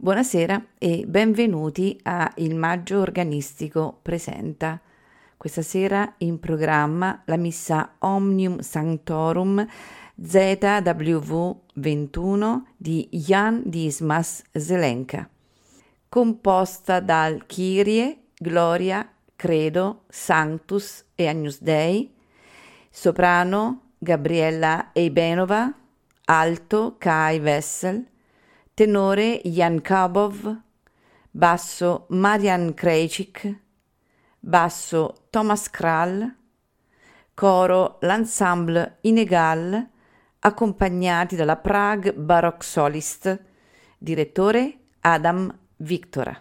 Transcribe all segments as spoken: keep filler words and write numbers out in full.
Buonasera e benvenuti a Il Maggio Organistico presenta. Questa sera in programma la Missa Omnium Sanctorum Z W V ventuno di Jan Dismas Zelenka, composta dal Kyrie, Gloria, Credo, Sanctus e Agnus Dei, soprano Gabriela Eibenová, alto Kai Wessel, tenore Jan Kabov, basso Marian Krejcik, basso Thomas Krall, coro l'ensemble Inegal, accompagnati dalla Prague Baroque Soloists, direttore Adam Viktora.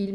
Il